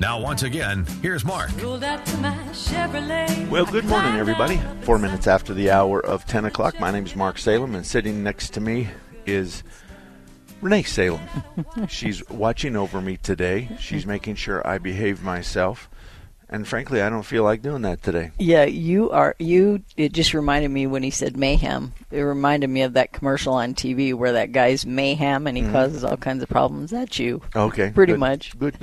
Now, once again, here's Mark. Well, good morning, everybody. 4 minutes after the hour of 10 o'clock, my name is Mark Salem, and sitting next to me is Renee Salem. She's watching over me today. She's making sure I behave myself. And frankly, I don't feel like doing that today. Yeah, you are. It just reminded me when he said mayhem. It reminded me of that commercial on TV where that guy's mayhem and he causes all kinds of problems. That's you. Okay. Pretty much. Good.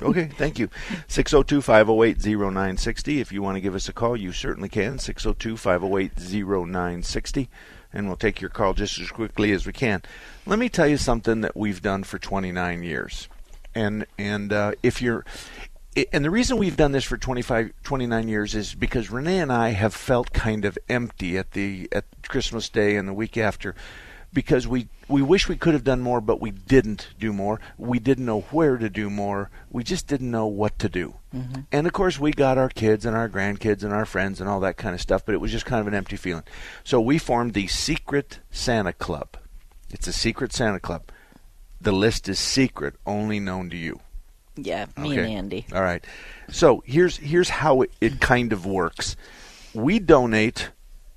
Okay, thank you. 602-508-0960. If you want to give us a call, you certainly can. 602-508-0960. And we'll take your call just as quickly as we can. Let me tell you something that we've done for 29 years. And if you're... And the reason we've done this for 29 years is because Renee and I have felt kind of empty at Christmas Day and the week after, because we wish we could have done more, but we didn't do more. We didn't know where to do more. We just didn't know what to do. Mm-hmm. And, of course, we got our kids and our grandkids and our friends and all that kind of stuff, but it was just kind of an empty feeling. So we formed the Secret Santa Club. It's a Secret Santa Club. The list is secret, only known to you. Yeah, and Andy. All right. So here's how it kind of works. We donate.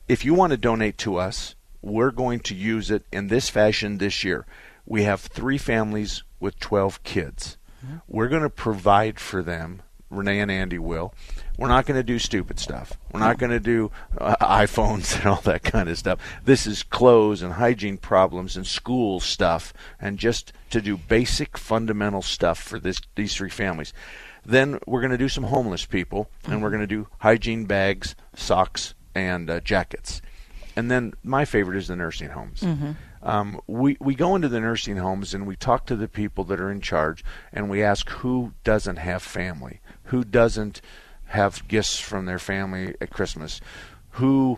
If you want to donate to us, we're going to use it in this fashion this year. We have 3 families with 12 kids. Mm-hmm. We're going to provide for them. Renee and Andy will. We're not going to do stupid stuff. We're not going to do iPhones and all that kind of stuff. This is clothes and hygiene problems and school stuff, and just to do basic fundamental stuff for these 3 families. Then we're going to do some homeless people, and we're going to do hygiene bags, socks, and jackets. And then my favorite is the nursing homes. Mm-hmm. We go into the nursing homes and we talk to the people that are in charge, and we ask who doesn't have family, who doesn't have gifts from their family at Christmas, who's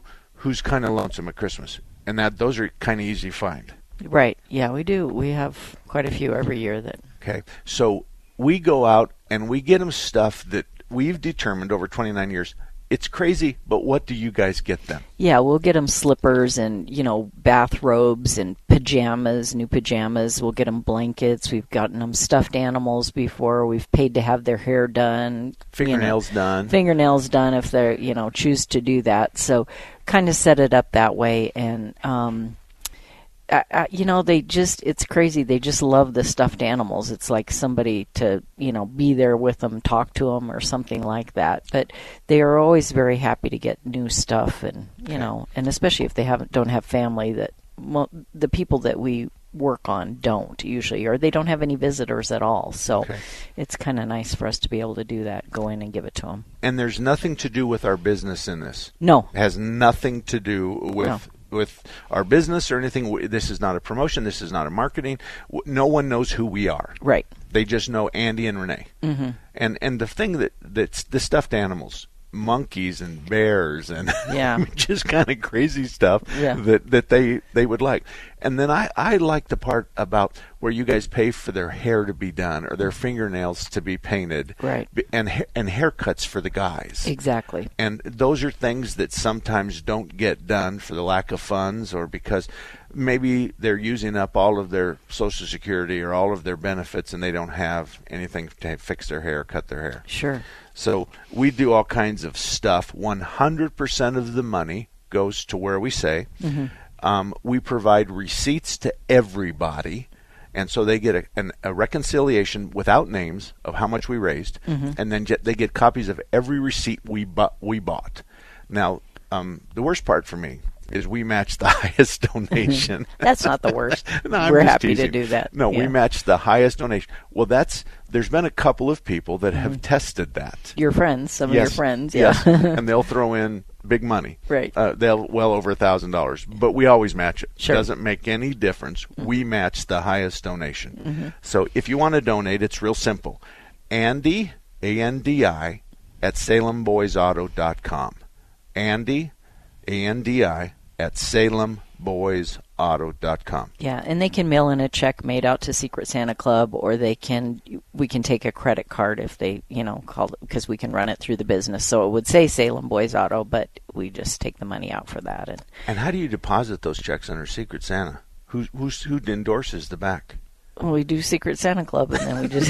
kind of lonesome at Christmas, and those are kind of easy to find. Right. Yeah, we do. We have quite a few every year that. Okay. So we go out and we get them stuff that we've determined over 29 years. It's crazy, but what do you guys get them? Yeah, we'll get them slippers and, bathrobes and pajamas, new pajamas. We'll get them blankets. We've gotten them stuffed animals before. We've paid to have their hair done. Fingernails done if they choose to do that. So kind of set it up that way. And, it's crazy. They just love the stuffed animals. It's like somebody to, be there with them, talk to them or something like that. But they are always very happy to get new stuff. And, and especially if they don't have family that the people that we work on don't usually, or they don't have any visitors at all. So It's kind of nice for us to be able to do that, go in and give it to them. And there's nothing to do with our business in this. No. It has nothing to do with... No. with our business or anything. This is not a promotion. This is not a marketing. No one knows who we are. Right. They just know Andy and Renee. Mm-hmm. And the thing that's the stuffed animals, monkeys and bears and just kind of crazy stuff that they would like. And then I like the part about where you guys pay for their hair to be done or their fingernails to be painted. Right. And haircuts for the guys. Exactly. And those are things that sometimes don't get done for the lack of funds or because maybe they're using up all of their Social Security or all of their benefits and they don't have anything to fix their hair, cut their hair. Sure. So we do all kinds of stuff. 100% of the money goes to where we say. Mm-hmm. We provide receipts to everybody, and so they get a reconciliation without names of how much we raised, and then they get copies of every receipt we bought. Now, the worst part for me is we match the highest donation. That's not the worst. No, we're happy teasing. To do that. No, yeah. We match the highest donation. Well, there's been a couple of people that have tested that. Your friends, some of your friends. Yeah. Yes, and they'll throw in big money. Right. They'll well over $1,000, but we always match it. Sure. It doesn't make any difference. Mm-hmm. We match the highest donation. Mm-hmm. So if you want to donate, it's real simple. Andy, A-N-D-I, at SalemBoysAuto.com. Andy, A-N-D-I, at SalemBoysAuto.com. Yeah, and they can mail in a check made out to Secret Santa Club, or we can take a credit card if they, call it, because we can run it through the business. So it would say Salem Boys Auto, but we just take the money out for that. And how do you deposit those checks under Secret Santa? Who endorses the back? Well, we do Secret Santa Club, and then we just...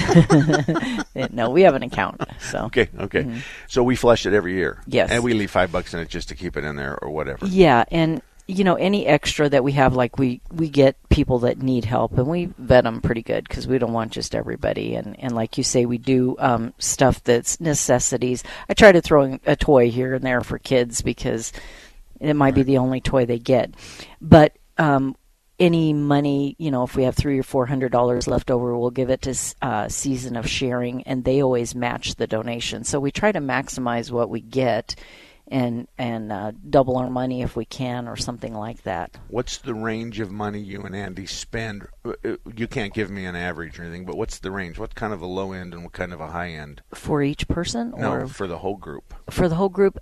No, we have an account. So Okay. Mm-hmm. So we flush it every year. Yes. And we leave $5 in it just to keep it in there or whatever. Yeah, and, any extra that we have, like we get people that need help, and we vet them pretty good because we don't want just everybody. And like you say, we do stuff that's necessities. I try to throw in a toy here and there for kids because it might be the only toy they get. But... any money, if we have $300 or $400 left over, we'll give it to Season of Sharing, and they always match the donation. So we try to maximize what we get, and double our money if we can, or something like that. What's the range of money you and Andy spend? You can't give me an average or anything, but what's the range? What kind of a low end and what kind of a high end? For each person, or for the whole group? For the whole group,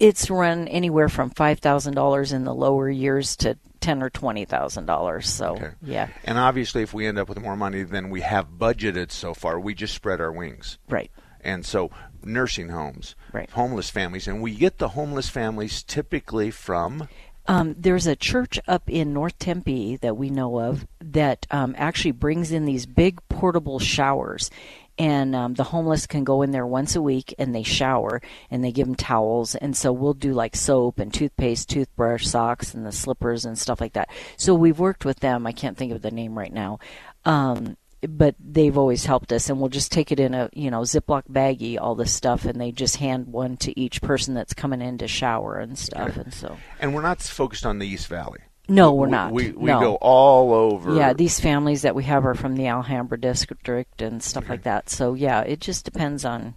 it's run anywhere from $5,000 in the lower years to $10,000 or $20,000. So yeah. And obviously, if we end up with more money than we have budgeted so far, we just spread our wings. Right. And so nursing homes, homeless families, and we get the homeless families typically from. There's a church up in North Tempe that we know of that actually brings in these big portable showers. And the homeless can go in there once a week, and they shower, and they give them towels. And so we'll do like soap and toothpaste, toothbrush, socks, and the slippers and stuff like that. So we've worked with them. I can't think of the name right now. But they've always helped us, and we'll just take it in a Ziploc baggie, all this stuff, and they just hand one to each person that's coming in to shower and stuff. Okay. And so. And we're not focused on the East Valley. No, we're not. We go all over. Yeah, these families that we have are from the Alhambra district and stuff like that. So, yeah, it just depends on,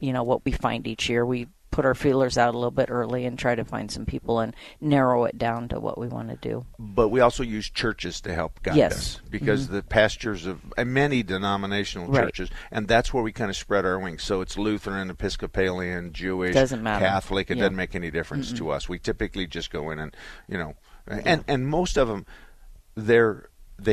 what we find each year. We put our feelers out a little bit early and try to find some people and narrow it down to what we want to do. But we also use churches to help guide us because the pastors of many denominational churches, and that's where we kind of spread our wings. So it's Lutheran, Episcopalian, Jewish, Catholic. It doesn't make any difference to us. We typically just go in and, And most of them, they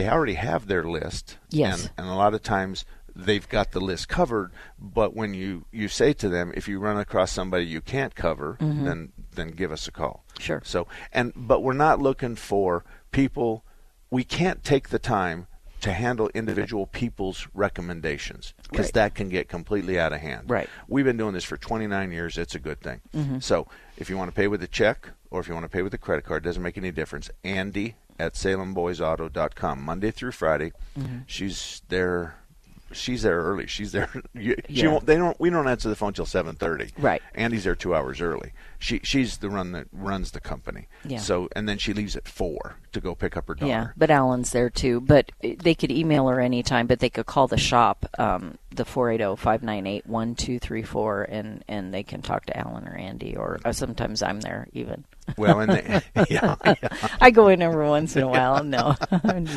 already have their list. Yes. And a lot of times they've got the list covered. But when you say to them, if you run across somebody you can't cover, then give us a call. Sure. So but we're not looking for people. We can't take the time to handle individual people's recommendations because that can get completely out of hand. Right. We've been doing this for 29 years. It's a good thing. Mm-hmm. So if you want to pay with a check or if you want to pay with a credit card, it doesn't make any difference. Andy at SalemBoysAuto.com, Monday through Friday. Mm-hmm. She's there. She's there early. She's there. We don't answer the phone till 7:30. Right. Andy's there 2 hours early. She's the one that runs the company. Yeah. So and then she leaves at 4 to go pick up her daughter. Yeah. But Alan's there too. But they could email her anytime. But they could call the shop, the 480-598-1234, and they can talk to Alan or Andy or sometimes I'm there even. Well, and I go in every once in a while. No, and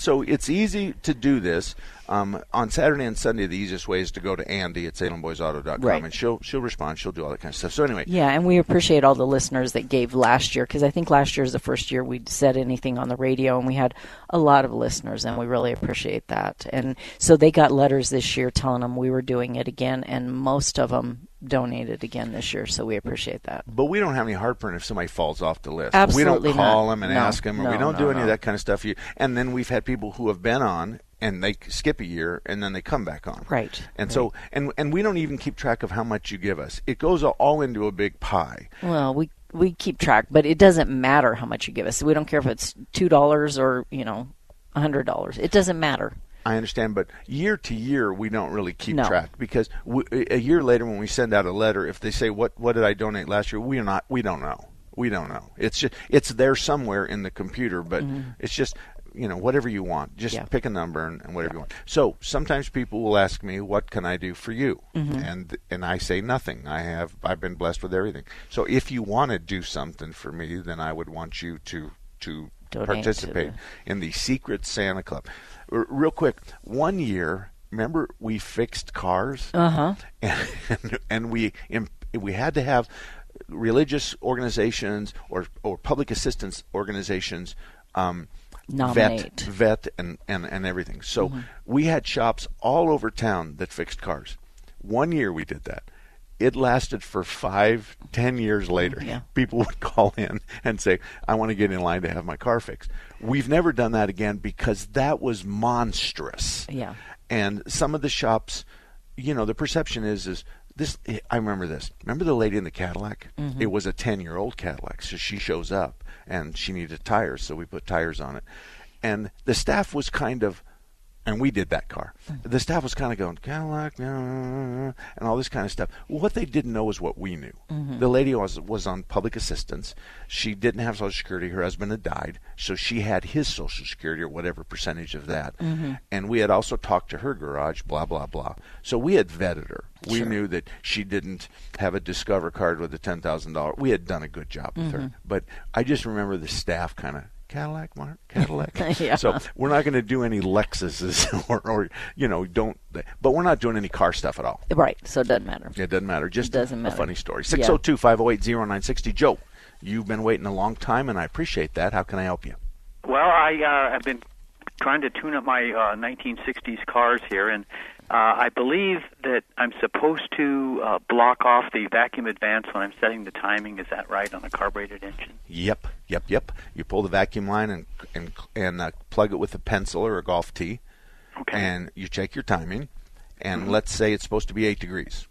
so it's easy to do this. On Saturday and Sunday, the easiest way is to go to Andy at SalemBoysAuto.com, and she'll respond. She'll do all that kind of stuff. So anyway. Yeah, and we appreciate all the listeners that gave last year because I think last year is the first year we said anything on the radio, and we had a lot of listeners, and we really appreciate that. And so they got letters this year telling them we were doing it again, and most of them donated again this year, so we appreciate that. But we don't have any heartburn if somebody falls off the list. Absolutely. We don't call them and ask them, or we don't do any of that kind of stuff. And then we've had people who have been on, and they skip a year, and then they come back on. Right. And so, and we don't even keep track of how much you give us. It goes all into a big pie. Well, we keep track, but it doesn't matter how much you give us. We don't care if it's $2 or, $100. It doesn't matter. I understand, but year to year, we don't really keep track because a year later, when we send out a letter, if they say, what did I donate last year? We don't know. We don't know. It's just, it's there somewhere in the computer, but it's just, you know, whatever you want. Just pick a number and whatever you want. So sometimes people will ask me, what can I do for you? And I say nothing. I've been blessed with everything. So if you want to do something for me, then I would want you to participate in the Secret Santa Club. Real quick, one year, remember we fixed cars? And we had to have religious organizations or public assistance organizations vet and everything. So we had shops all over town that fixed cars. One year we did that. It lasted for 5-10 years later. People would call in and say, I want to get in line to have my car fixed. We've never done that again because that was monstrous. And some of the shops, you know, the perception is this. I remember this. Remember the lady in the Cadillac? It was a 10-year-old Cadillac, so she shows up and she needed tires, so we put tires on it. And the staff was kind of, and we did that car. The staff was kind of going Cadillac, and all this kind of stuff. What they didn't know is what we knew. The lady was on public assistance. She didn't have Social Security. Her husband had died, so she had his Social Security or whatever percentage of that. And we had also talked to her garage, blah blah blah. So we had vetted her. We knew that she didn't have a Discover card with a $10,000. We had done a good job with her. But I just remember the staff kind of, Cadillac, Mark, Cadillac. So we're not going to do any Lexuses or you know, don't. But we're not doing any car stuff at all. Right. So it doesn't matter. It doesn't matter. Just doesn't matter. A funny story. 602-508-0960. Joe, you've been waiting a long time, and I appreciate that. How can I help you? Well, I've been trying to tune up my 1960s cars here, and I believe that I'm supposed to block off the vacuum advance when I'm setting the timing. Is that right on a carbureted engine? Yep. You pull the vacuum line and plug it with a pencil or a golf tee, and you check your timing. And let's say it's supposed to be 8 degrees.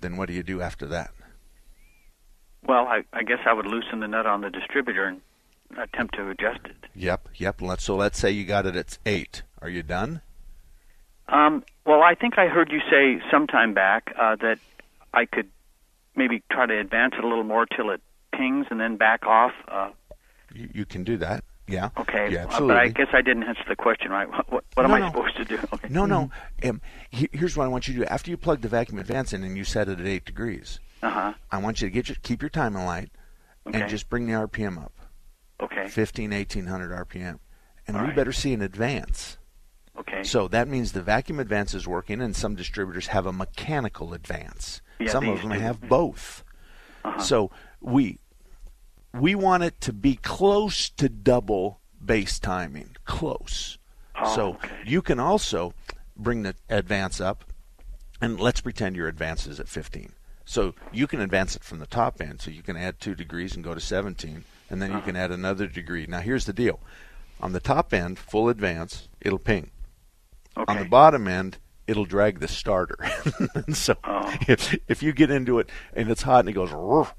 Then what do you do after that? Well, I guess I would loosen the nut on the distributor and attempt to adjust it. Yep. So let's say you got it at 8. Are you done? Well, I think I heard you say sometime back that I could maybe try to advance it a little more till it pings and then back off. You can do that, yeah. Yeah, absolutely. But I guess I didn't answer the question right. What am I supposed to do? Here's what I want you to do. After you plug the vacuum advance in and you set it at 8 degrees, I want you to keep your timing light and just bring the RPM up. 1,500, 1,800 RPM. And we better see an advance. So that means the vacuum advance is working, and some distributors have a mechanical advance. Some of them have both. So we want it to be close to double base timing, close. You can also bring the advance up, and let's pretend your advance is at 15. So you can advance it from the top end, so you can add 2 degrees and go to 17, and then you can add another degree. Now here's the deal. On the top end, full advance, it'll ping. On the bottom end, it'll drag the starter. If you get into it and it's hot and it goes, all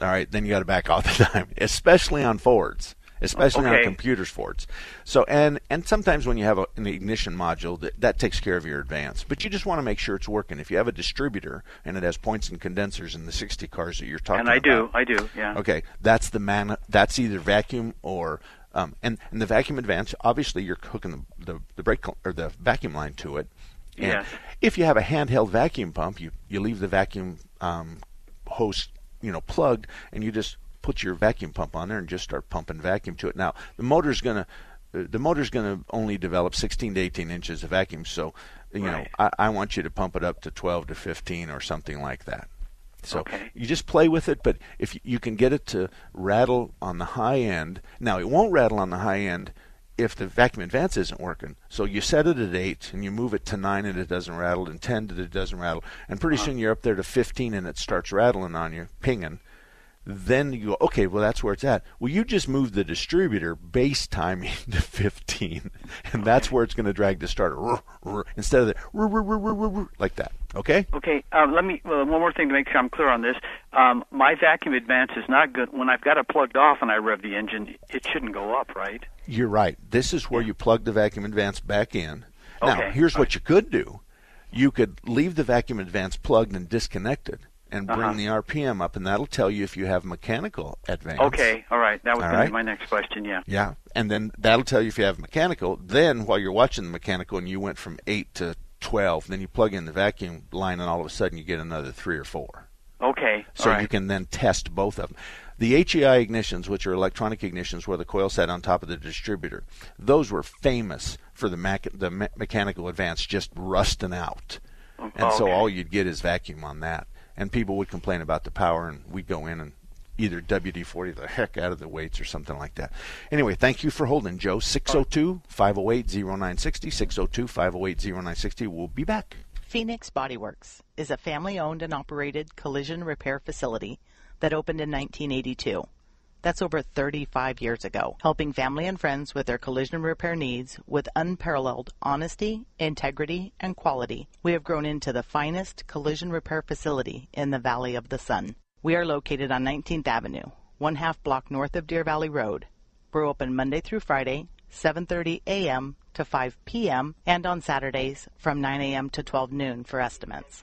right, then you got to back off the time, especially on Fords, especially on computers Fords. So and sometimes when you have an ignition module, that takes care of your advance. But you just want to make sure it's working. If you have a distributor and it has points and condensers in the 60 cars that you're talking about. And I do, yeah. That's the that's either vacuum or and the vacuum advance, obviously you're hooking the brake or the vacuum line to it. And if you have a handheld vacuum pump, you leave the vacuum hose, plugged, and you just put your vacuum pump on there and just start pumping vacuum to it. Now the motor's gonna only develop 16 to 18 inches of vacuum, so I want you to pump it up to 12 to 15 or something like that. So you just play with it, but if you can get it to rattle on the high end. Now, it won't rattle on the high end if the vacuum advance isn't working. So you set it at 8, and you move it to 9, and it doesn't rattle, and 10, and it doesn't rattle. And pretty soon you're up there to 15, and it starts rattling on you, pinging. Then you go, that's where it's at. Well, you just move the distributor base timing to 15, and that's where it's going to drag the starter instead of the like that. Okay? Okay. One more thing to make sure I'm clear on this. My vacuum advance is not good. When I've got it plugged off and I rev the engine, it shouldn't go up, right? You're right. This is where you plug the vacuum advance back in. Now, here's what you could do. You could leave the vacuum advance plugged and disconnected. and bring the RPM up, and that'll tell you if you have mechanical advance. Okay, all right. That was going to be my next question, yeah. Yeah, and then that'll tell you if you have mechanical. Then while you're watching the mechanical and you went from 8 to 12, then you plug in the vacuum line and all of a sudden you get another 3 or 4. Okay, so you can then test both of them. The HEI ignitions, which are electronic ignitions where the coil sat on top of the distributor, those were famous for the mechanical advance just rusting out. And so all you'd get is vacuum on that. And people would complain about the power, and we'd go in and either WD-40 the heck out of the weights or something like that. Anyway, thank you for holding, Joe. 602-508-0960, 602-508-0960. We'll be back. Phoenix Body Works is a family-owned and operated collision repair facility that opened in 1982. That's over 35 years ago, helping family and friends with their collision repair needs with unparalleled honesty, integrity, and quality. We have grown into the finest collision repair facility in the Valley of the Sun. We are located on 19th Avenue, 1/2 block north of Deer Valley Road. We're open Monday through Friday, 7:30 a.m. to 5 p.m. and on Saturdays from 9 a.m. to 12 noon for estimates.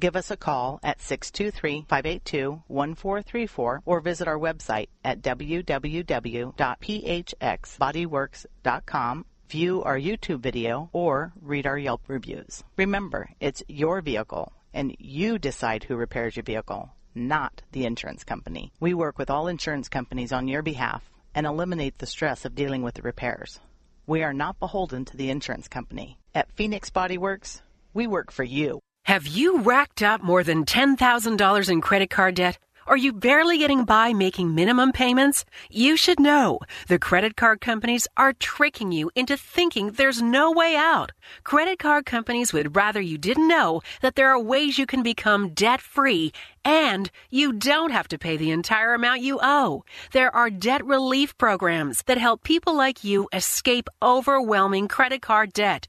Give us a call at 623-582-1434 or visit our website at www.phxbodyworks.com, view our YouTube video, or read our Yelp reviews. Remember, it's your vehicle, and you decide who repairs your vehicle, not the insurance company. We work with all insurance companies on your behalf and eliminate the stress of dealing with the repairs. We are not beholden to the insurance company. At Phoenix Body Works, we work for you. Have you racked up more than $10,000 in credit card debt? Are you barely getting by making minimum payments? You should know the credit card companies are tricking you into thinking there's no way out. Credit card companies would rather you didn't know that there are ways you can become debt-free, and you don't have to pay the entire amount you owe. There are debt relief programs that help people like you escape overwhelming credit card debt.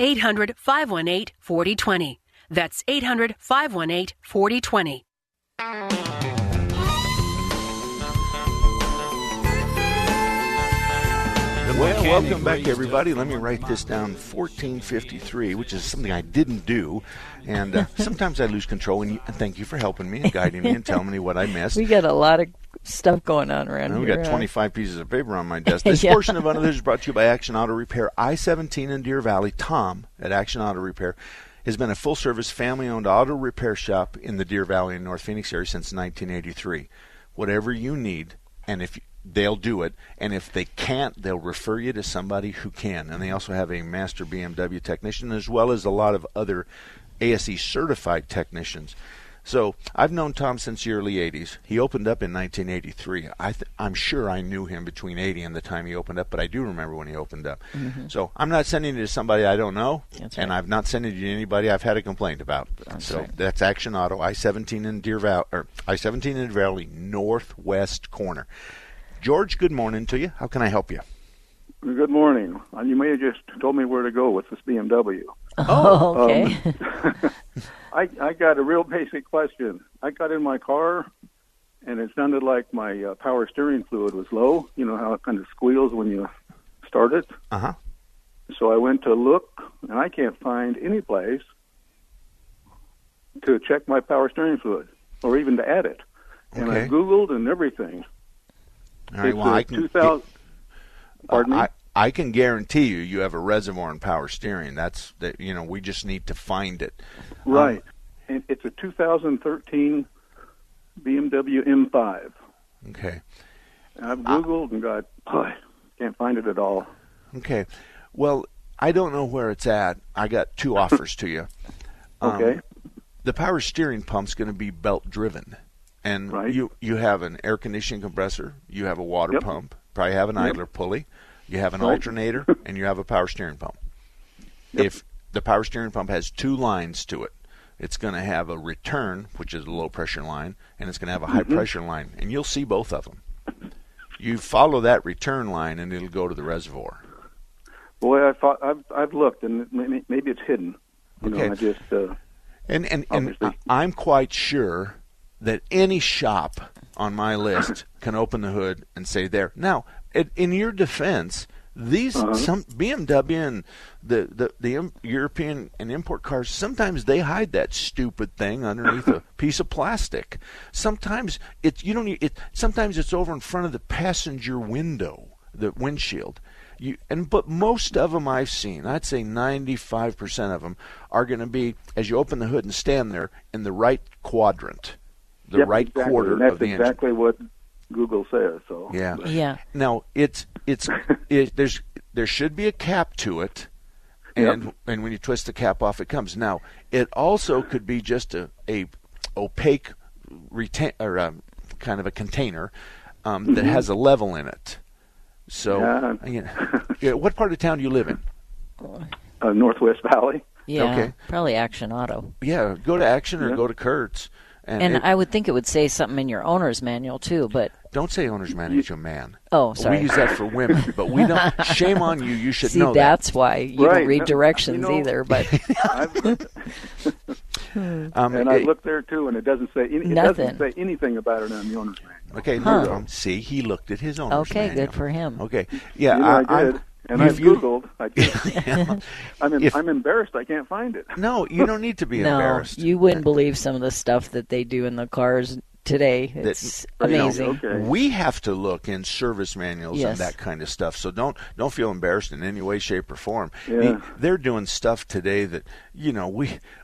800-518-4020. That's 800-518-4020. Well, welcome back, everybody. Let me write this down, 1453, which is something I didn't do. And sometimes I lose control, and thank you for helping me and guiding me and telling me what I missed. We got a lot of stuff going on around here. We got 25 pieces of paper on my desk. This portion of Another is brought to you by Action Auto Repair, I-17 in Deer Valley. Tom at Action Auto Repair has been a full-service, family-owned auto repair shop in the Deer Valley and North Phoenix area since 1983. Whatever you need, and if they'll do it, and if they can't, they'll refer you to somebody who can. And they also have a master BMW technician as well as a lot of other ASE-certified technicians. So I've known Tom since the early 80s. He opened up in 1983. I'm sure I knew him between 80 and the time he opened up, but I do remember when he opened up. Mm-hmm. So I'm not sending it to somebody I don't know, and I've not sent it to anybody I've had a complaint about. That's Action Auto, I-17 in Deer Valley, or I-17 in Deer Valley, northwest corner. George, good morning to you. How can I help you? Good morning. You may have just told me where to go with this BMW. Oh, okay. I got a real basic question. I got in my car, and it sounded like my power steering fluid was low. You know how it kind of squeals when you start it? Uh-huh. So I went to look, and I can't find any place to check my power steering fluid or even to add it. Okay. And I Googled and everything. All right, well, I can... Pardon me? I can guarantee you have a reservoir in power steering. That's that. You know, we just need to find it. Right. And it's a 2013 BMW M5. Okay. And I've Googled and got, can't find it at all. Okay. Well, I don't know where it's at. I got two offers to you. Okay. The power steering pump's going to be belt driven, and you have an air conditioning compressor, you have a water pump, probably have an idler pulley. You have an alternator, and you have a power steering pump. If the power steering pump has two lines to it, It's going to have a return, which is a low-pressure line, and it's going to have a high-pressure line, and you'll see both of them. You follow that return line, and it'll go to the reservoir. Boy, I've looked, and maybe it's hidden. You know, I just and I'm quite sure that any shop on my list can open the hood and say there. Now, in your defense, these some BMW and the European and import cars, sometimes they hide that stupid thing underneath a piece of plastic. Sometimes sometimes it's over in front of the passenger window, the windshield. But most of them I've seen, I'd say 95% of them are going to be, as you open the hood and stand there, in the right quadrant, the quarter of the engine. That's exactly what Google says. So yeah. Now there should be a cap to it, and and when you twist the cap off, it comes. Now it also could be just a opaque kind of a container that has a level in it. So, what part of town do you live in? Northwest Valley. Yeah, probably Action Auto. Yeah, go to Action or go to Kurt's. And I would think it would say something in your owner's manual, too, but... Don't say owner's manual, it's your man. Oh, sorry. We use that for women, but we don't... Shame on you, you should know that. See, that's why you don't read directions either, but... and I looked there, too, and it doesn't say anything about it on the owner's manual. Okay, see, he looked at his owner's manual. Okay, good for him. Okay, I did. And I've Googled. I'm embarrassed I can't find it. No, you don't need to be embarrassed. You wouldn't believe some of the stuff that they do in the cars today. It's amazing. You know, we have to look in service manuals and that kind of stuff, so don't feel embarrassed in any way, shape, or form. Yeah. They're doing stuff today that, you know,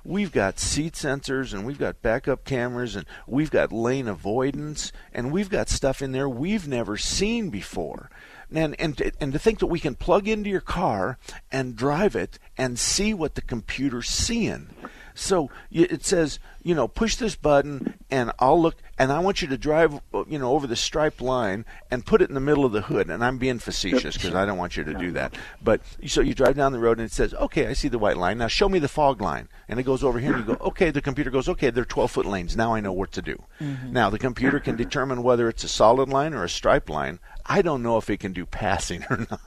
we've got seat sensors, and we've got backup cameras, and we've got lane avoidance, and we've got stuff in there we've never seen before. And to think that we can plug into your car and drive it and see what the computer's seeing. So it says, you know, push this button and I'll look, and I want you to drive, you know, over the striped line and put it in the middle of the hood. And I'm being facetious because I don't want you to do that. But so you drive down the road and it says, okay, I see the white line. Now show me the fog line. And it goes over here and you go, okay, the computer goes, okay, they're 12-foot lanes. Now I know what to do. Mm-hmm. Now the computer can determine whether it's a solid line or a striped line. I don't know if it can do passing or not,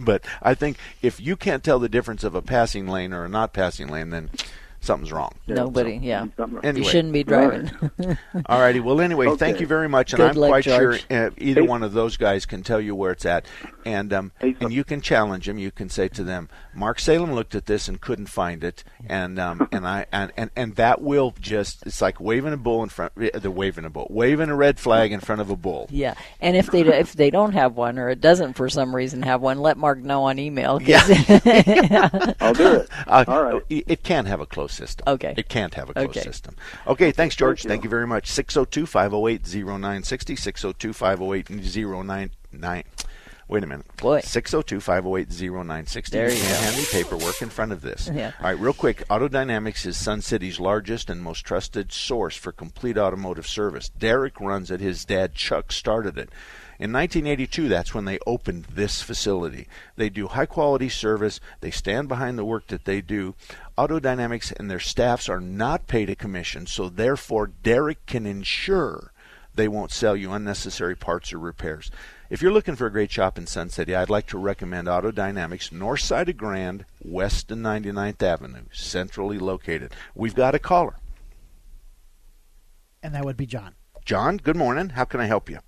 but I think if you can't tell the difference of a passing lane or a not passing lane, then something's wrong. Anyway. You shouldn't be driving. All righty. Well, anyway, thank you very much, and I'm quite sure either one of those guys can tell you where it's at, and you can challenge them. You can say to them, Mark Salem looked at this and couldn't find it, and that will just, it's like waving a bull in front. They're waving a bull, waving a red flag in front of a bull. Yeah, and if they don't have one, or it doesn't for some reason have one, let Mark know on email. Yeah. I'll do it. All right. It can have a closed system. Okay. It can't have a closed system. Okay, thanks, George. Thank you very much. 602-508-0960, 602-508-0999. Wait a minute. Boy. 602-508-0960. There you go. Handy paperwork in front of this. Yeah. All right, real quick. Auto Dynamics is Sun City's largest and most trusted source for complete automotive service. Derek runs it. His dad, Chuck, started it. In 1982, that's when they opened this facility. They do high-quality service. They stand behind the work that they do. Auto Dynamics and their staffs are not paid a commission, so therefore Derek can ensure they won't sell you unnecessary parts or repairs. If you're looking for a great shop in Sun City, I'd like to recommend Auto Dynamics, north side of Grand, west of 99th Avenue, centrally located. We've got a caller. And that would be John. John, good morning. How can I help you?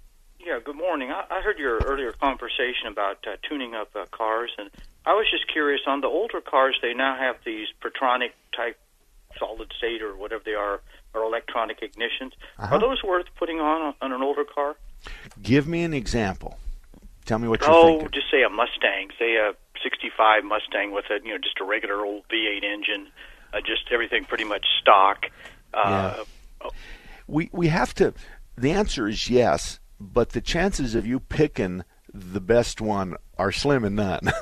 Yeah, good morning. I heard your earlier conversation about tuning up cars, and I was just curious, on the older cars, they now have these Petronic-type solid-state or whatever they are, or electronic ignitions. Uh-huh. Are those worth putting on an older car? Give me an example. Tell me what you're thinking. Oh, just say a Mustang, say a 65 Mustang with a just a regular old V8 engine, just everything pretty much stock. We have to – the answer is yes. But the chances of you picking the best one are slim and none.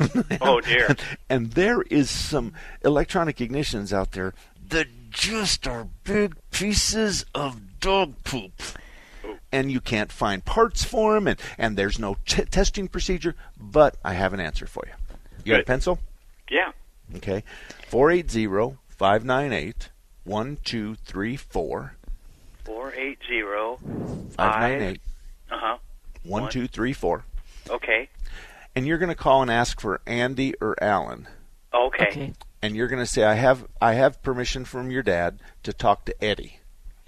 Oh, dear. And there is some electronic ignitions out there that just are big pieces of dog poop. And you can't find parts for them, and there's no testing procedure. But I have an answer for you. You got a pencil? Yeah. Okay. 480-598-1000. 1234 480 598 1234. Okay. And you're going to call and ask for Andy or Alan. Okay. And you're going to say, I have permission from your dad to talk to Eddie.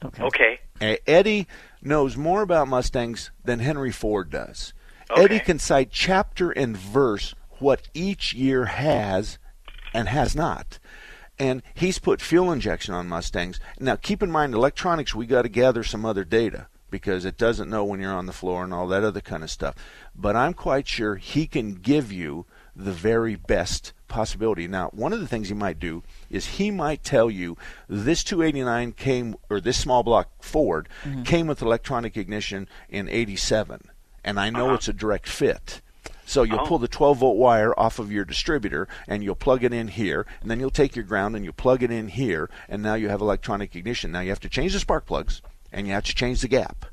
Okay. Eddie knows more about Mustangs than Henry Ford does. Okay. Eddie can cite chapter and verse what each year has and has not. And he's put fuel injection on Mustangs. Now, keep in mind, electronics, we got to gather some other data because it doesn't know when you're on the floor and all that other kind of stuff. But I'm quite sure he can give you the very best possibility. Now, one of the things he might do is he might tell you this 289 came, or this small block Ford came with electronic ignition in 87, and I know it's a direct fit. So you'll pull the 12-volt wire off of your distributor, and you'll plug it in here, and then you'll take your ground, and you'll plug it in here, and now you have electronic ignition. Now you have to change the spark plugs, and you have to change the gap.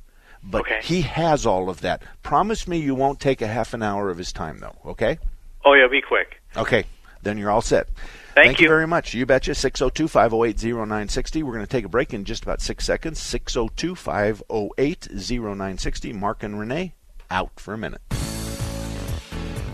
But he has all of that. Promise me you won't take a half an hour of his time, though, okay? Oh, yeah, be quick. Okay, then you're all set. Thank you very much. You betcha. 602-508-0960. We're going to take a break in just about 6 seconds. 602-508-0960. Mark and Renee, out for a minute.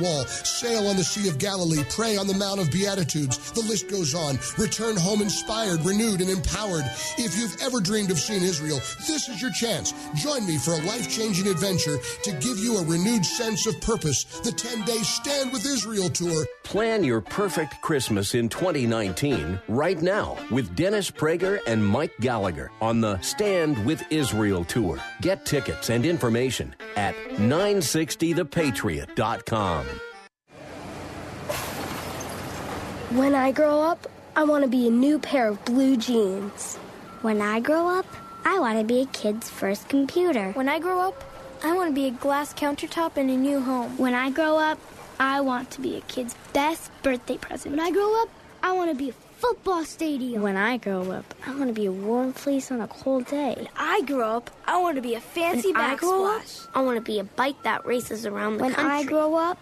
Wall, sail on the Sea of Galilee, pray on the Mount of Beatitudes. The list goes on. Return home inspired, renewed, and empowered. If you've ever dreamed of seeing Israel, this is your chance. Join me for a life-changing adventure to give you a renewed sense of purpose. The 10-day Stand With Israel Tour. Plan your perfect Christmas in 2019 right now with Dennis Prager and Mike Gallagher on the Stand With Israel Tour. Get tickets and information at 960thepatriot.com. When I grow up, I want to be a new pair of blue jeans. When I grow up, I want to be a kid's first computer. When I grow up, I want to be a glass countertop in a new home. When I grow up, I want to be a kid's best birthday present. When I grow up, I want to be a football stadium. When I grow up, I want to be a warm fleece on a cold day. When I grow up, I want to be a fancy backsplash. I want to be a bike that races around the country. When I grow up,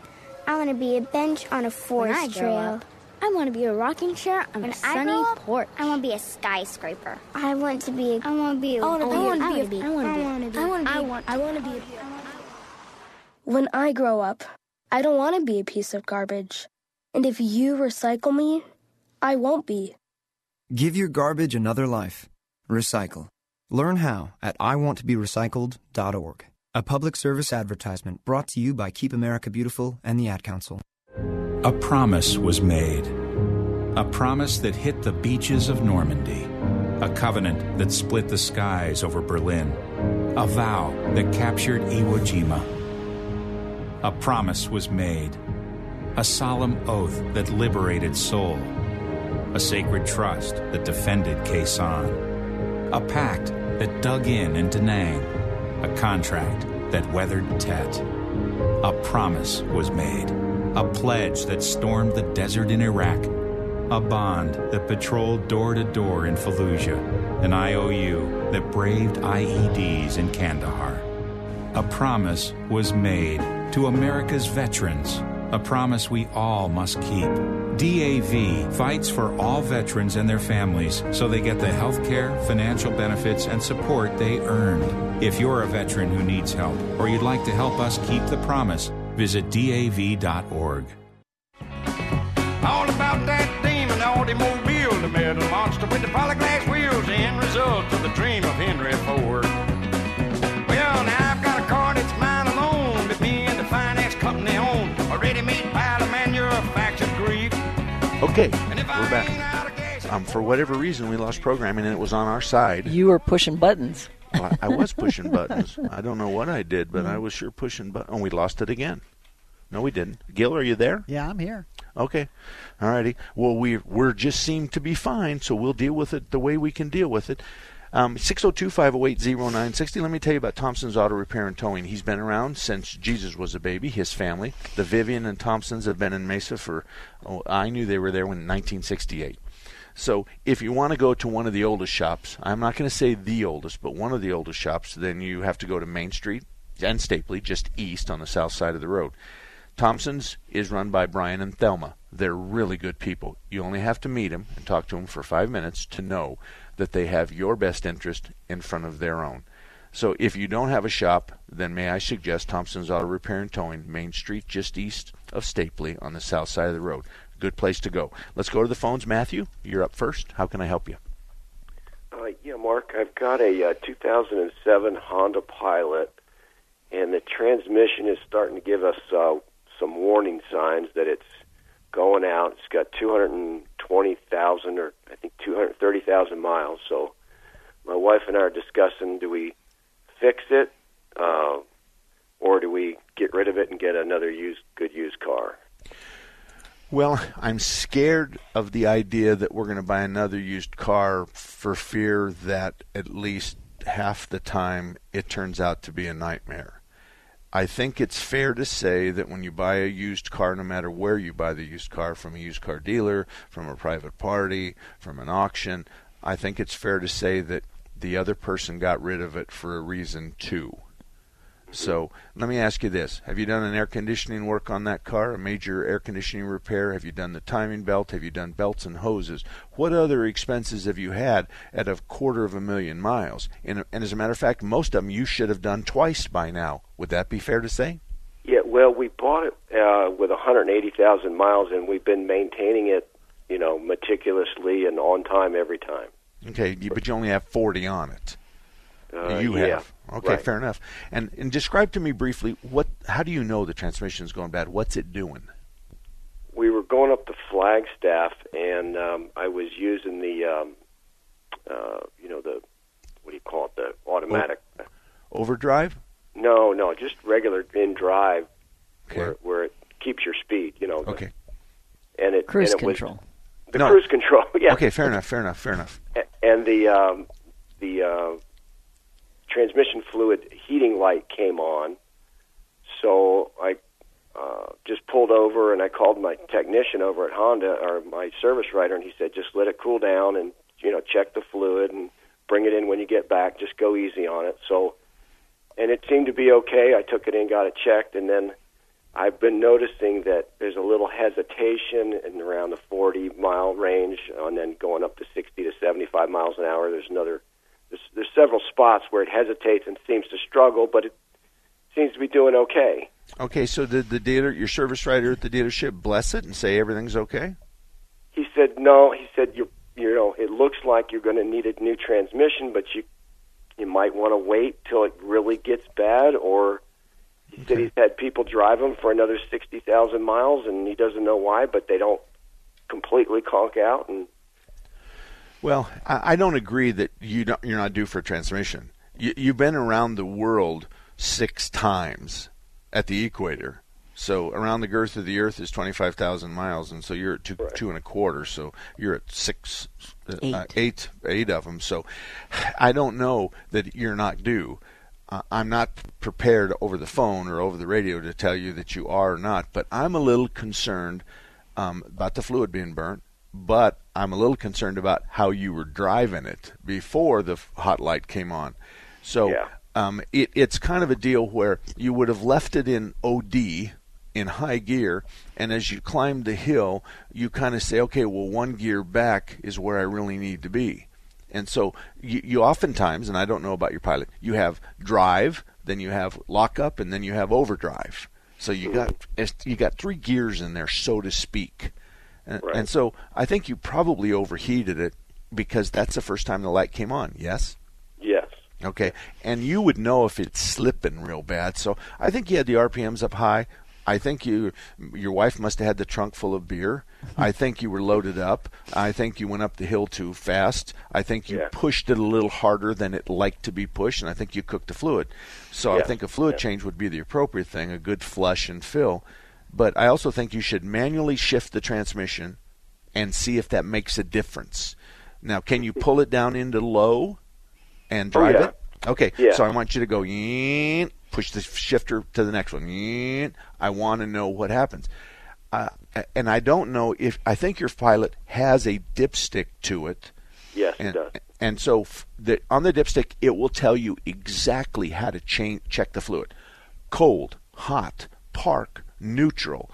I want to be a bench on a forest trail. I want to be a rocking chair on a sunny porch. I want to be a skyscraper. I want to be a... I want to be a... I want to be... When I grow up, I don't want to be a piece of garbage. And if you recycle me, I won't be. Give your garbage another life. Recycle. Learn how at IWantToBeRecycled.org. A public service advertisement brought to you by Keep America Beautiful and the Ad Council. A promise was made. A promise that hit the beaches of Normandy. A covenant that split the skies over Berlin. A vow that captured Iwo Jima. A promise was made. A solemn oath that liberated Seoul. A sacred trust that defended Quezon. A pact that dug in Da Nang. A contract that weathered Tet. A promise was made. A pledge that stormed the desert in Iraq. A bond that patrolled door to door in Fallujah. An IOU that braved IEDs in Kandahar. A promise was made to America's veterans, a promise we all must keep. DAV fights for all veterans and their families so they get the health care, financial benefits, and support they earned. If you're a veteran who needs help or you'd like to help us keep the promise, visit DAV.org. All about that demon automobile, the metal monster with the polyglass wheels, end result of the dream of Henry Ford. Well, now I've got a car that's mine alone, but me and the finance company own a ready-made pile of manufactured grief. Okay, we're back. For whatever reason, we lost programming, and it was on our side. You were pushing buttons. Well, I was pushing buttons. I don't know what I did, but I was sure pushing buttons. Oh, we lost it again. No, we didn't. Gil, are you there? Yeah, I'm here. Okay. All righty. Well, we're just seem to be fine, so we'll deal with it the way we can deal with it. 602-508-0960. Let me tell you about Thompson's Auto Repair and Towing. He's been around since Jesus was a baby, his family. The Vivian and Thompsons have been in Mesa for, I knew they were there when 1968. So if you want to go to one of the oldest shops, I'm not going to say the oldest, but one of the oldest shops, then you have to go to Main Street and Stapley, just east on the south side of the road. Thompson's is run by Brian and Thelma. They're really good people. You only have to meet them and talk to them for 5 minutes to know that they have your best interest in front of their own. So if you don't have a shop, then may I suggest Thompson's Auto Repair and Towing, Main Street, just east of Stapley on the south side of the road. Good place to go. Let's go to the phones. Matthew, you're up first. How can I help you? Yeah, Mark, I've got a 2007 Honda Pilot, and the transmission is starting to give us some warning signs that it's going out. It's got 220,000 or I think 230,000 miles. So my wife and I are discussing, do we fix it or do we get rid of it and get another good used car? Well, I'm scared of the idea that we're going to buy another used car for fear that at least half the time it turns out to be a nightmare. I think it's fair to say that when you buy a used car, no matter where you buy the used car, from a used car dealer, from a private party, from an auction, I think it's fair to say that the other person got rid of it for a reason too. So let me ask you this. Have you done an air conditioning work on that car, a major air conditioning repair? Have you done the timing belt? Have you done belts and hoses? What other expenses have you had at $250,000 miles? And as a matter of fact, most of them you should have done twice by now. Would that be fair to say? Yeah, well, we bought it with 180,000 miles, and we've been maintaining it, meticulously and on time every time. Okay, but you only have 40 on it. You have. Okay, right. Fair enough. And describe to me briefly, how do you know the transmission's going bad? What's it doing? We were going up to Flagstaff, and I was using the, the automatic. Overdrive? No, just regular in-drive, okay. where it keeps your speed, Okay. Cruise control. Cruise control, yeah. Okay, fair enough. And the transmission fluid heating light came on, so I just pulled over and I called my technician over at Honda, or my service writer, and he said, just let it cool down and, check the fluid and bring it in when you get back. Just go easy on it. So, and it seemed to be okay. I took it in, got it checked, and then I've been noticing that there's a little hesitation in around the 40-mile range, and then going up to 60 to 75 miles an hour, there's several spots where it hesitates and seems to struggle, but it seems to be doing okay. Okay, so did the dealer, your service writer at the dealership, bless it and say everything's okay? He said no. He said it looks like you're going to need a new transmission, but you might want to wait till it really gets bad. Or he said he's had people drive them for another 60,000 miles, and he doesn't know why, but they don't completely conk out and. Well, I don't agree that you're not due for a transmission. You've been around the world 6 times at the equator. So around the girth of the earth is 25,000 miles, and so you're at two and a quarter. So you're at eight of them. So I don't know that you're not due. I'm not prepared over the phone or over the radio to tell you that you are or not, but I'm a little concerned about the fluid being burnt. But I'm a little concerned about how you were driving it before the hot light came on. So yeah. It's kind of a deal where you would have left it in OD, in high gear, and as you climb the hill, you kind of say, okay, well, one gear back is where I really need to be. And so you oftentimes, and I don't know about your Pilot, you have drive, then you have lockup, and then you have overdrive. So you got three gears in there, so to speak. Right. And so I think you probably overheated it because that's the first time the light came on, yes? Yes. Okay. And you would know if it's slipping real bad. So I think you had the RPMs up high. I think your wife must have had the trunk full of beer. I think you were loaded up. I think you went up the hill too fast. I think you pushed it a little harder than it liked to be pushed, and I think you cooked the fluid. So I think a fluid change would be the appropriate thing, a good flush and fill. But I also think you should manually shift the transmission and see if that makes a difference. Now, can you pull it down into low and drive it? Okay, so I want you to go, push the shifter to the next one. I want to know what happens. And I don't know if, I think your Pilot has a dipstick to it. Yes, it does. And so on the dipstick, it will tell you exactly how to check the fluid. Cold, hot, park, neutral,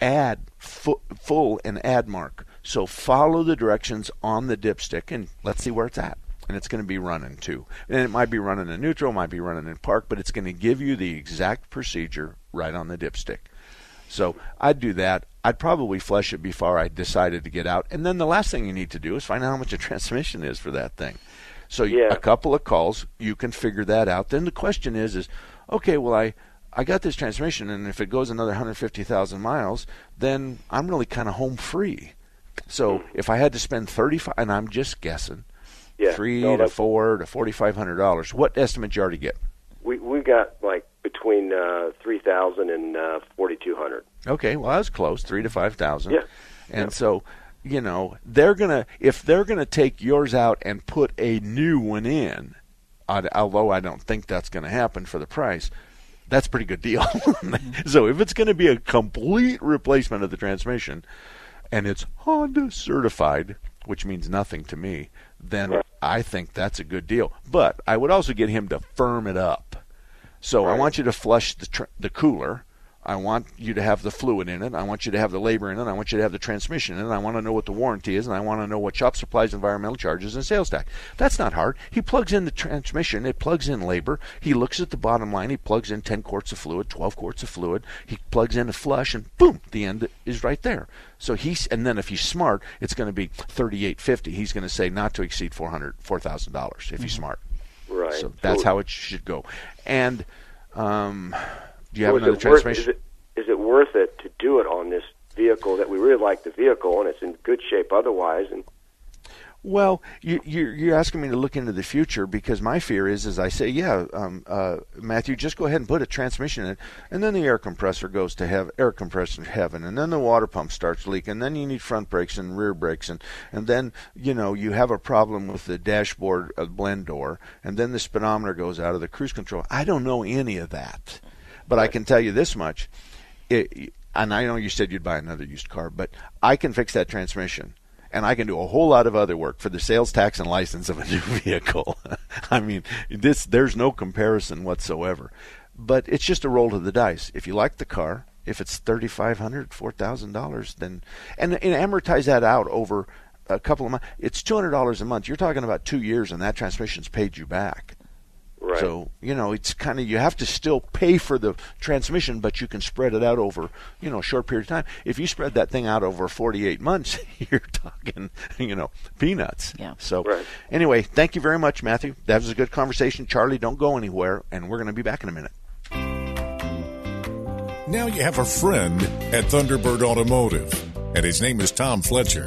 add, full, and add mark. So follow the directions on the dipstick, and let's see where it's at. And it's going to be running too. And it might be running in neutral, might be running in park, but it's going to give you the exact procedure right on the dipstick. So I'd do that. I'd probably flush it before I decided to get out. And then the last thing you need to do is find out how much a transmission is for that thing. So a couple of calls, you can figure that out. Then the question is okay, well, I got this transmission, and if it goes another 150,000 miles, then I'm really kind of home free. So if I had to spend $35, and I'm just guessing, $300 to $400 to $4,500. What estimate you already get? We got like between 3,000 and 4,200. Okay, well that was close, 3,000 to 5,000. Yeah. And so, they're gonna take yours out and put a new one in, although I don't think that's gonna happen for the price. That's a pretty good deal. So if it's gonna be a complete replacement of the transmission, and it's Honda certified, which means nothing to me, then I think that's a good deal. But I would also get him to firm it up. So I want you to flush the cooler. I want you to have the fluid in it. I want you to have the labor in it. I want you to have the transmission in it. I want to know what the warranty is, and I want to know what shop supplies, environmental charges, and sales tax. That's not hard. He plugs in the transmission. It plugs in labor. He looks at the bottom line. He plugs in 10 quarts of fluid, 12 quarts of fluid. He plugs in a flush, and boom, the end is right there. So and then if he's smart, it's going to be $3,850. He's going to say not to exceed $4,000 if he's smart. Right. So that's how it should go. And do you have another transmission? Is it worth it to do it on this vehicle that we really like the vehicle and it's in good shape otherwise? And well, you're asking me to look into the future because my fear is I say, Matthew, just go ahead and put a transmission in, and then the air compressor goes to heaven, and then the water pump starts leaking, and then you need front brakes and rear brakes, and then you have a problem with the dashboard blend door, and then the speedometer goes out of the cruise control. I don't know any of that. But I can tell you this much, and I know you said you'd buy another used car, but I can fix that transmission, and I can do a whole lot of other work for the sales tax and license of a new vehicle. I mean, there's no comparison whatsoever. But it's just a roll of the dice. If you like the car, if it's $3,500, $4,000, then and amortize that out over a couple of months. It's $200 a month. You're talking about 2 years, and that transmission's paid you back. Right. So, it's kind of, you have to still pay for the transmission, but you can spread it out over, a short period of time. If you spread that thing out over 48 months, you're talking, peanuts. Yeah. So anyway, thank you very much, Matthew. That was a good conversation. Charlie, don't go anywhere, and we're going to be back in a minute. Now you have a friend at Thunderbird Automotive, and his name is Tom Fletcher.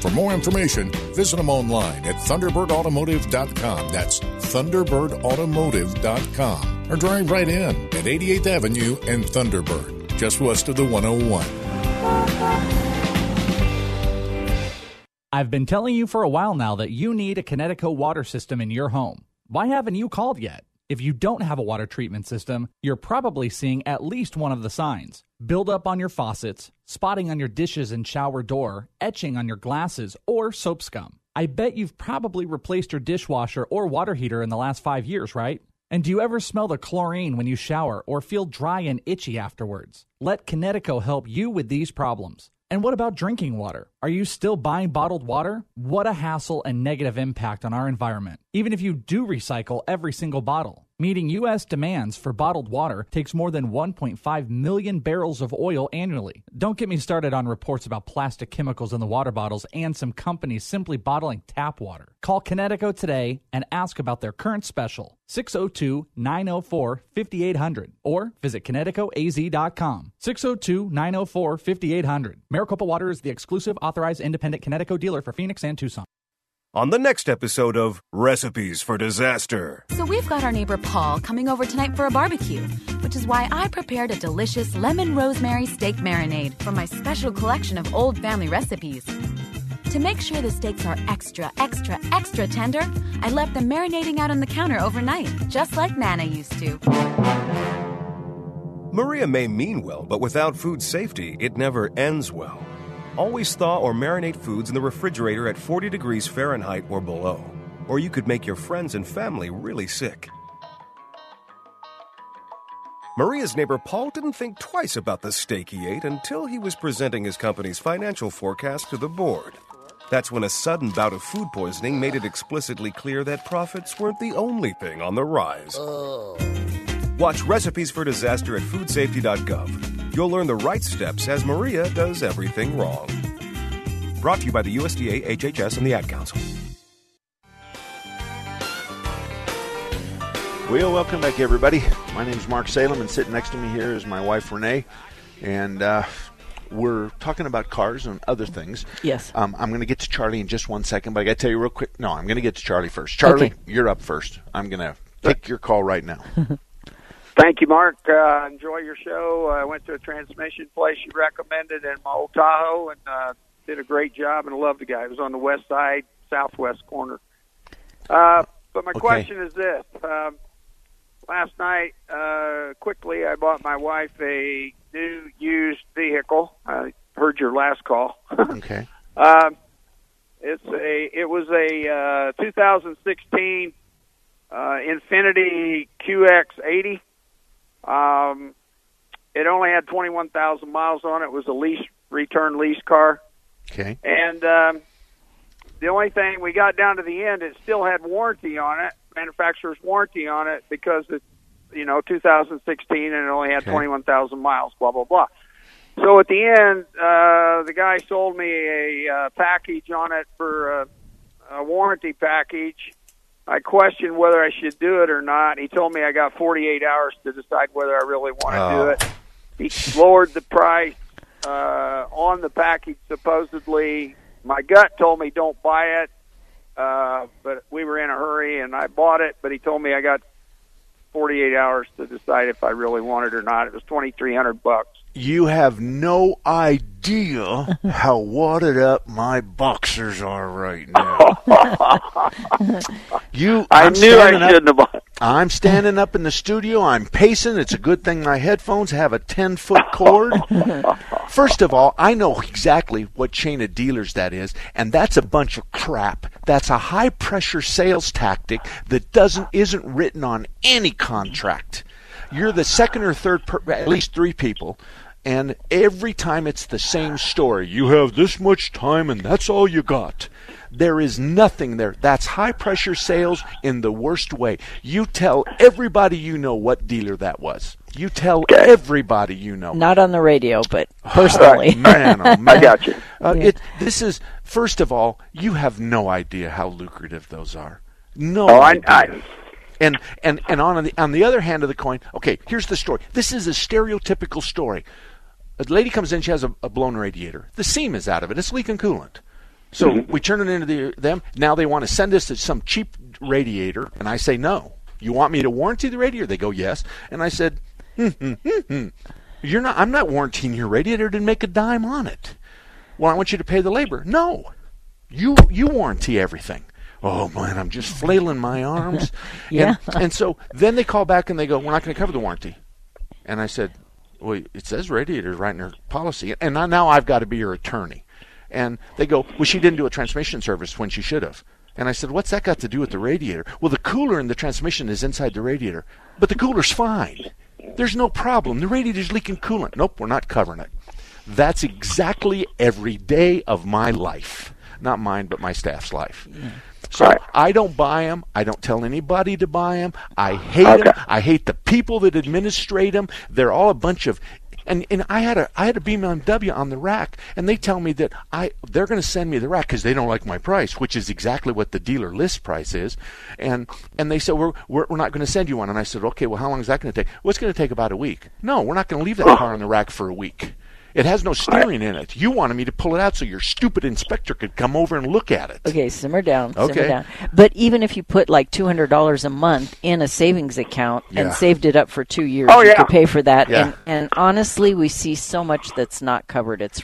For more information, visit them online at ThunderbirdAutomotive.com. That's ThunderbirdAutomotive.com. Or drive right in at 88th Avenue and Thunderbird, just west of the 101. I've been telling you for a while now that you need a Kinetico water system in your home. Why haven't you called yet? If you don't have a water treatment system, you're probably seeing at least one of the signs. Buildup on your faucets, spotting on your dishes and shower door, etching on your glasses, or soap scum. I bet you've probably replaced your dishwasher or water heater in the last 5 years, right? And do you ever smell the chlorine when you shower or feel dry and itchy afterwards? Let Kinetico help you with these problems. And what about drinking water? Are you still buying bottled water? What a hassle and negative impact on our environment, even if you do recycle every single bottle. Meeting U.S. demands for bottled water takes more than 1.5 million barrels of oil annually. Don't get me started on reports about plastic chemicals in the water bottles and some companies simply bottling tap water. Call Kinetico today and ask about their current special, 602-904-5800, or visit KineticoAZ.com, 602-904-5800. Maricopa Water is the exclusive authorized independent Kinetico dealer for Phoenix and Tucson. On the next episode of Recipes for Disaster. So we've got our neighbor Paul coming over tonight for a barbecue, which is why I prepared a delicious lemon rosemary steak marinade from my special collection of old family recipes. To make sure the steaks are extra, extra, extra tender, I left them marinating out on the counter overnight, just like Nana used to. Maria may mean well, but without food safety, it never ends well. Always thaw or marinate foods in the refrigerator at 40 degrees Fahrenheit or below, or you could make your friends and family really sick. Maria's neighbor Paul didn't think twice about the steak he ate until he was presenting his company's financial forecast to the board. That's when a sudden bout of food poisoning made it explicitly clear that profits weren't the only thing on the rise. Oh. Watch Recipes for Disaster at foodsafety.gov. You'll learn the right steps as Maria does everything wrong. Brought to you by the USDA, HHS, and the Ad Council. Well, welcome back, everybody. My name is Mark Salem, and sitting next to me here is my wife, Renee. And we're talking about cars and other things. Yes. I'm going to get to Charlie in just 1 second, but I got to tell you real quick. No, I'm going to get to Charlie first. Charlie, okay. You're up first. I'm going to take your call right now. Thank you, Mark. Enjoy your show. I went to a transmission place you recommended in my old Tahoe and did a great job and loved the guy. It was on the west side, southwest corner. But my question is this. Last night, quickly, I bought my wife a new used vehicle. I heard your last call. Okay. It was a 2016 Infiniti QX80. It only had 21,000 miles on it. It was a return lease car. Okay. And the only thing, we got down to the end, it still had warranty on it, manufacturer's warranty on it, because it's, 2016, and it only had 21,000 miles, blah, blah, blah. So at the end, the guy sold me a package on it for a warranty package. I questioned whether I should do it or not. He told me I got 48 hours to decide whether I really want to do it. He lowered the price on the package, supposedly. My gut told me don't buy it, but we were in a hurry, and I bought it. But he told me I got 48 hours to decide if I really want it or not. It was $2,300. You have no idea how wadded up my boxers are right now. I knew I shouldn't have bought it. I'm standing up in the studio. I'm pacing. It's a good thing my headphones have a 10-foot cord. First of all, I know exactly what chain of dealers that is, and that's a bunch of crap. That's a high-pressure sales tactic that isn't written on any contract. You're the second or third, at least three people, and every time it's the same story. You have this much time, and that's all you got. There is nothing there. That's high pressure sales in the worst way. You tell everybody you know what dealer that was. You tell everybody you know. Not on the radio, but personally. Man, oh man. I got you. This is, first of all, you have no idea how lucrative those are. No idea. And on the other hand of the coin, okay, here's the story. This is a stereotypical story. A lady comes in, she has a blown radiator. The seam is out of it. It's leaking coolant. So we turn it into them. Now they want to send us to some cheap radiator, and I say, no. You want me to warranty the radiator? They go, yes. And I said, I'm not warranting your radiator. Didn't make a dime on it. Well, I want you to pay the labor. No. You warranty everything. Oh, man, I'm just flailing my arms. And so then they call back and they go, we're not going to cover the warranty. And I said, well, it says radiator right in her policy. And now I've got to be your attorney. And they go, well, she didn't do a transmission service when she should have. And I said, what's that got to do with the radiator? Well, the cooler in the transmission is inside the radiator. But the cooler's fine. There's no problem. The radiator's leaking coolant. Nope, we're not covering it. That's exactly every day of my life. Not mine, but my staff's life. Yeah. So I don't buy them. I don't tell anybody to buy them. I hate them. I hate the people that administrate them. They're all a bunch of... And I had a BMW on the rack, and they tell me that they're going to send me the rack because they don't like my price, which is exactly what the dealer list price is. And they said, we're not going to send you one. And I said, okay, well, how long is that going to take? Well, it's going to take about a week. No, we're not going to leave that car on the rack for a week. It has no steering in it. You wanted me to pull it out so your stupid inspector could come over and look at it. Okay, simmer down. But even if you put like $200 a month in a savings account and saved it up for 2 years, you could pay for that. Yeah. And honestly, we see so much that's not covered. It's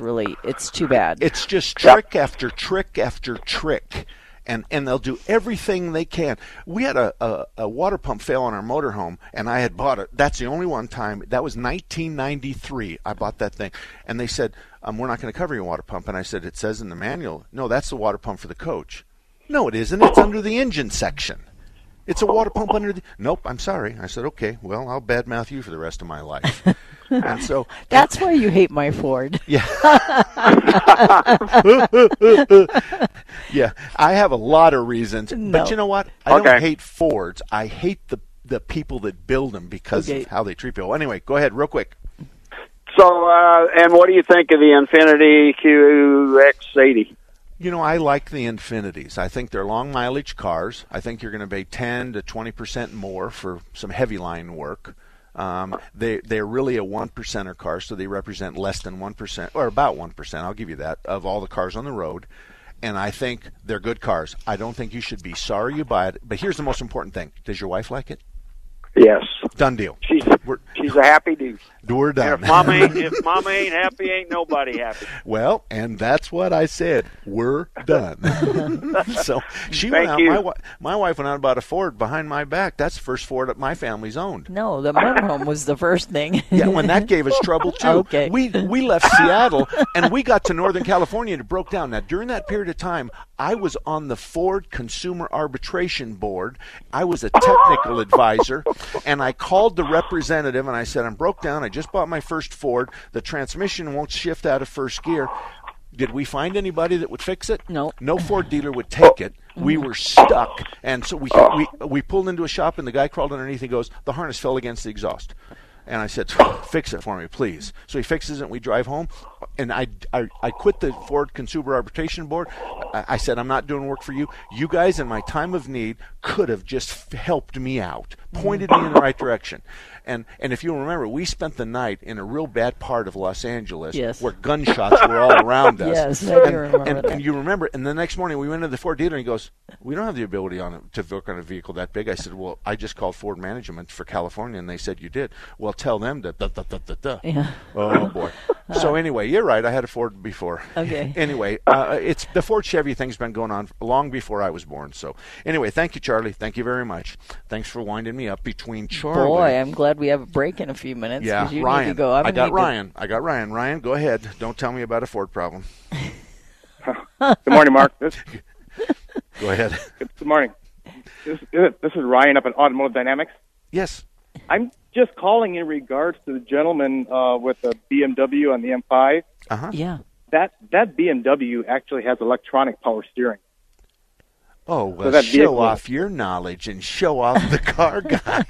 too bad. It's just trick after trick after trick. And they'll do everything they can. We had a water pump fail on our motorhome, and I had bought it. That's the only one time. That was 1993. I bought that thing. And they said, we're not going to cover your water pump. And I said, it says in the manual. No, that's the water pump for the coach. No, it isn't. It's under the engine section. It's a water pump under the... Nope, I'm sorry. I said, okay, well, I'll badmouth you for the rest of my life. And so that's why you hate my Ford. Yeah. Yeah, I have a lot of reasons. No. But you know what? I don't hate Fords. I hate the people that build them because of how they treat people. Anyway, go ahead real quick. So, and what do you think of the Infiniti QX80? You know, I like the Infinitis. I think they're long mileage cars. I think you're going to pay 10 to 20% more for some heavy line work. They're really a 1%er car, so they represent less than 1%, or about 1%, I'll give you that, of all the cars on the road. And I think they're good cars. I don't think you should be sorry you buy it. But here's the most important thing. Does your wife like it? Yes. Done deal. She's a happy dude. We're done. And if Mama ain't happy, ain't nobody happy. Well, and that's what I said. We're done. So she went out. My wife went out and bought a Ford behind my back. That's the first Ford that my family's owned. No, the motorhome was the first thing. Yeah, when that gave us trouble too. Okay. We left Seattle and we got to Northern California and it broke down. Now during that period of time, I was on the Ford Consumer Arbitration Board. I was a technical advisor. And I called the representative and I said, I'm broke down. I just bought my first Ford. The transmission won't shift out of first gear. Did we find anybody that would fix it? No. No Ford dealer would take it. We were stuck. And so we pulled into a shop and the guy crawled underneath and goes, the harness fell against the exhaust. And I said, fix it for me, please. So he fixes it and we drive home. And I quit the Ford Consumer Arbitration Board. I said, I'm not doing work for you. You guys, in my time of need, could have just helped me out, pointed me in the right direction. And if you remember, we spent the night in a real bad part of Los Angeles where gunshots were all around us. Yes, I do remember that. And you remember, and the next morning we went to the Ford dealer and he goes, we don't have the ability to work on a vehicle that big. I said, well, I just called Ford Management for California, and they said you did. Well, tell them to da-da-da-da-da. Yeah. Oh, boy. So anyway, you're right. I had a Ford before. Okay. Anyway, it's the Ford Chevy thing's been going on long before I was born. So anyway, thank you, Charlie. Thank you very much. Thanks for winding me up between Charlie. Boy, I'm glad we have a break in a few minutes. Yeah, you Ryan. Need to go. I got Ryan. Ryan, go ahead. Don't tell me about a Ford problem. Good morning, Mark. Go ahead. Good morning. This is Ryan up at Automotive Dynamics. Yes. I'm just calling in regards to the gentleman with the BMW on the M5. Uh-huh. Yeah. That BMW actually has electronic power steering. Oh, well, so show off your knowledge and show off the car guy.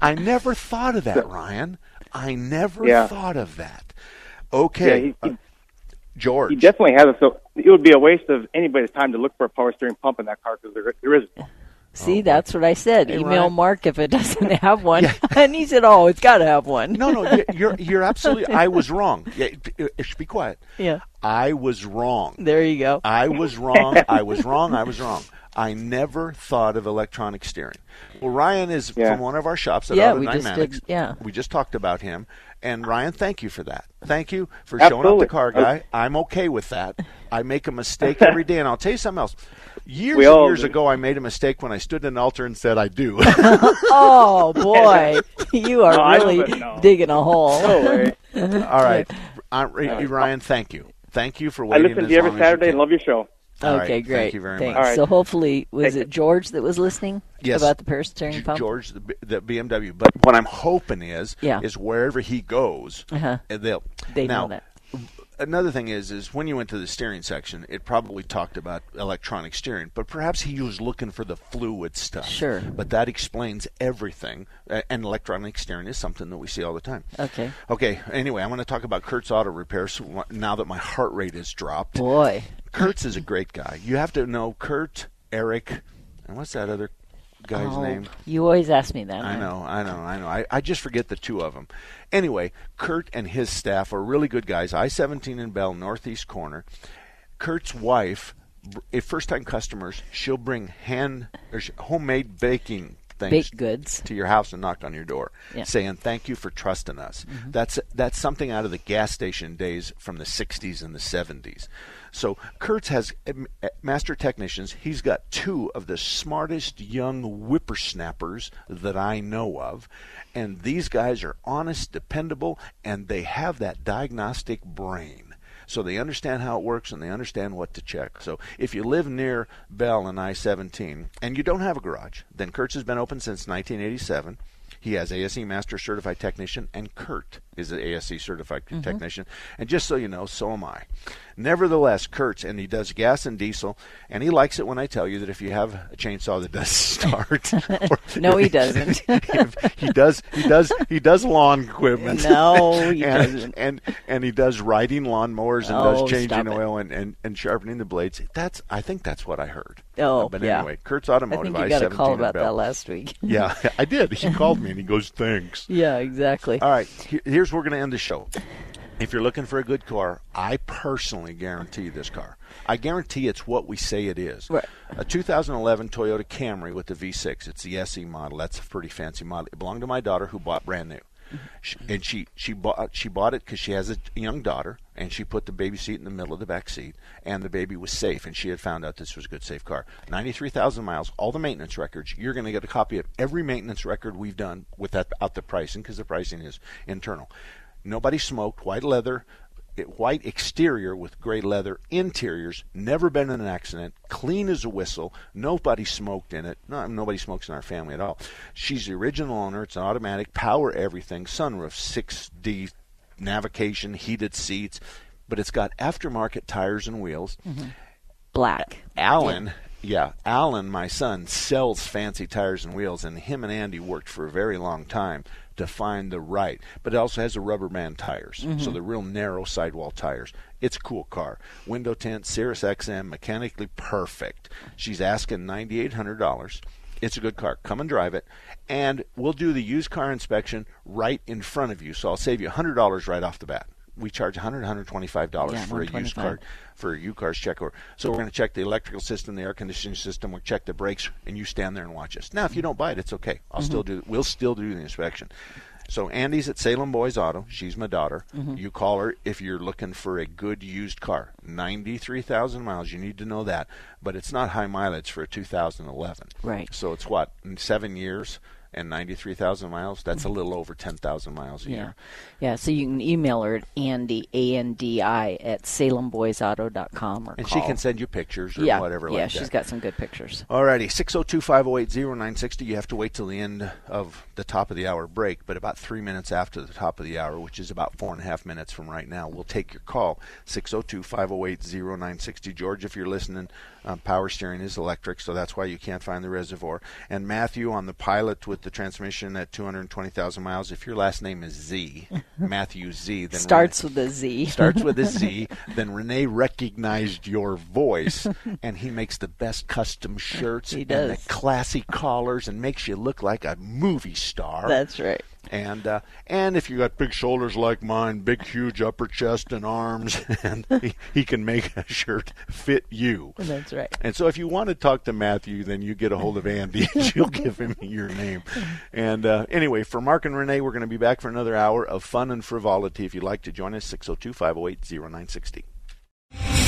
I never thought of that, Ryan. I never thought of that. Okay. Yeah, George. He definitely has it, so it would be a waste of anybody's time to look for a power steering pump in that car because there isn't one. See, that's what I said. Hey, email Ryan. Mark if it doesn't have one. Yeah. And he said, oh, it's got to have one. No, you're absolutely, I was wrong. It should be quiet. Yeah. I was wrong. There you go. I was wrong. I never thought of electronic steering. Well, Ryan is from one of our shops at Auto Dynamics. We just talked about him. And Ryan, thank you for that. Thank you for showing up the car guy. I'm okay with that. I make a mistake every day. And I'll tell you something else. Years ago, I made a mistake when I stood in an altar and said, I do. Oh, boy. You are really digging a hole. All right. Ryan, thank you. Thank you for waiting. I listen to you every Saturday and love your show. All okay, right. great. Thank you very muhanks. Much. All right. So hopefully, was it George that was listening about the power steering pump? George, the BMW. But what I'm hoping is wherever he goes, they know that. Another thing is when you went to the steering section, it probably talked about electronic steering, but perhaps he was looking for the fluid stuff. Sure. But that explains everything, and electronic steering is something that we see all the time. Okay, anyway, I'm going to talk about Kurt's Auto Repair now that my heart rate has dropped. Boy. Kurt's is a great guy. You have to know Kurt, Eric, and what's that other guy's name? You always ask me that. Right? I know. I just forget the two of them. Anyway, Kurt and his staff are really good guys. I-17 in Bell, northeast corner. Kurt's wife, if first-time customers, she'll bring homemade baking things to your house and knock on your door, saying thank you for trusting us. Mm-hmm. That's something out of the gas station days from the 60s and the 70s. So Kurtz has master technicians. He's got two of the smartest young whippersnappers that I know of. And these guys are honest, dependable, and they have that diagnostic brain. So they understand how it works and they understand what to check. So if you live near Bell and I-17 and you don't have a garage, then Kurtz has been open since 1987. He has ASE Master Certified Technician, and Kurt is an ASE Certified Technician. And just so you know, so am I. Nevertheless, Kurt's, and he does gas and diesel, and he likes it when I tell you that if you have a chainsaw that doesn't start. No, he doesn't. He does lawn equipment. No, he doesn't. And he does riding lawnmowers and does changing oil and sharpening the blades. I think that's what I heard. Oh, but anyway, Kurt's Automotive, I think you got a call about that last week. Yeah, I did. He called me and he goes, thanks. Yeah, exactly. All right, here's where we're going to end the show. If you're looking for a good car, I personally guarantee this car. I guarantee it's what we say it is. Right. A 2011 Toyota Camry with the V6. It's the SE model. That's a pretty fancy model. It belonged to my daughter who bought brand new. And she bought it because she has a young daughter, and she put the baby seat in the middle of the back seat, and the baby was safe, and she had found out this was a good, safe car. 93,000 miles, all the maintenance records. You're going to get a copy of every maintenance record we've done without the pricing, because the pricing is internal. Nobody smoked, white leather, white exterior with gray leather, interiors, never been in an accident, clean as a whistle, nobody smoked in it. Nobody smokes in our family at all. She's the original owner. It's an automatic, power everything, sunroof, 6D navigation, heated seats, but it's got aftermarket tires and wheels. Mm-hmm. Black. Alan, my son, sells fancy tires and wheels, and him and Andy worked for a very long time to find the right, but it also has the rubber band tires, so the real narrow sidewall tires. It's a cool car. Window tint, Sirius XM, mechanically perfect. She's asking $9,800. It's a good car. Come and drive it, and we'll do the used car inspection right in front of you, so I'll save you $100 right off the bat. We charge $100, $125 for a used car, for a U-Cars check. So we're going to check the electrical system, the air conditioning system. We'll check the brakes, and you stand there and watch us. Now, if you don't buy it, it's okay. We'll still do the inspection. So Andy's at Salem Boys Auto. She's my daughter. You call her if you're looking for a good used car. 93,000 miles. You need to know that. But it's not high mileage for a 2011. Right. So it's 7 years? and 93,000 miles, that's a little over 10,000 miles a year. Yeah, so you can email her at Andy, A-N-D-I, at SalemBoysAuto.com. Or and call. She can send you pictures or whatever like that. Yeah, she's got some good pictures. All righty, 602-508-0960. You have to wait till the end of the top of the hour break, but about 3 minutes after the top of the hour, which is about 4.5 minutes from right now, we'll take your call, 602-508-0960. George, if you're listening, power steering is electric, so that's why you can't find the reservoir. And Matthew on the Pilot with the transmission at 220,000 miles. If your last name is Z, Matthew Z, then starts with a Z, then Renee recognized your voice, and he makes the best custom shirts and the classy collars and makes you look like a movie star. That's right. And if you got big shoulders like mine, big huge upper chest and arms, and he can make a shirt fit you. That's right. And so if you want to talk to Matthew, then you get a hold of Andy and she'll give him your name. And anyway, for Mark and Renee, we're going to be back for another hour of fun and frivolity. If you'd like to join us, 602-508-0960.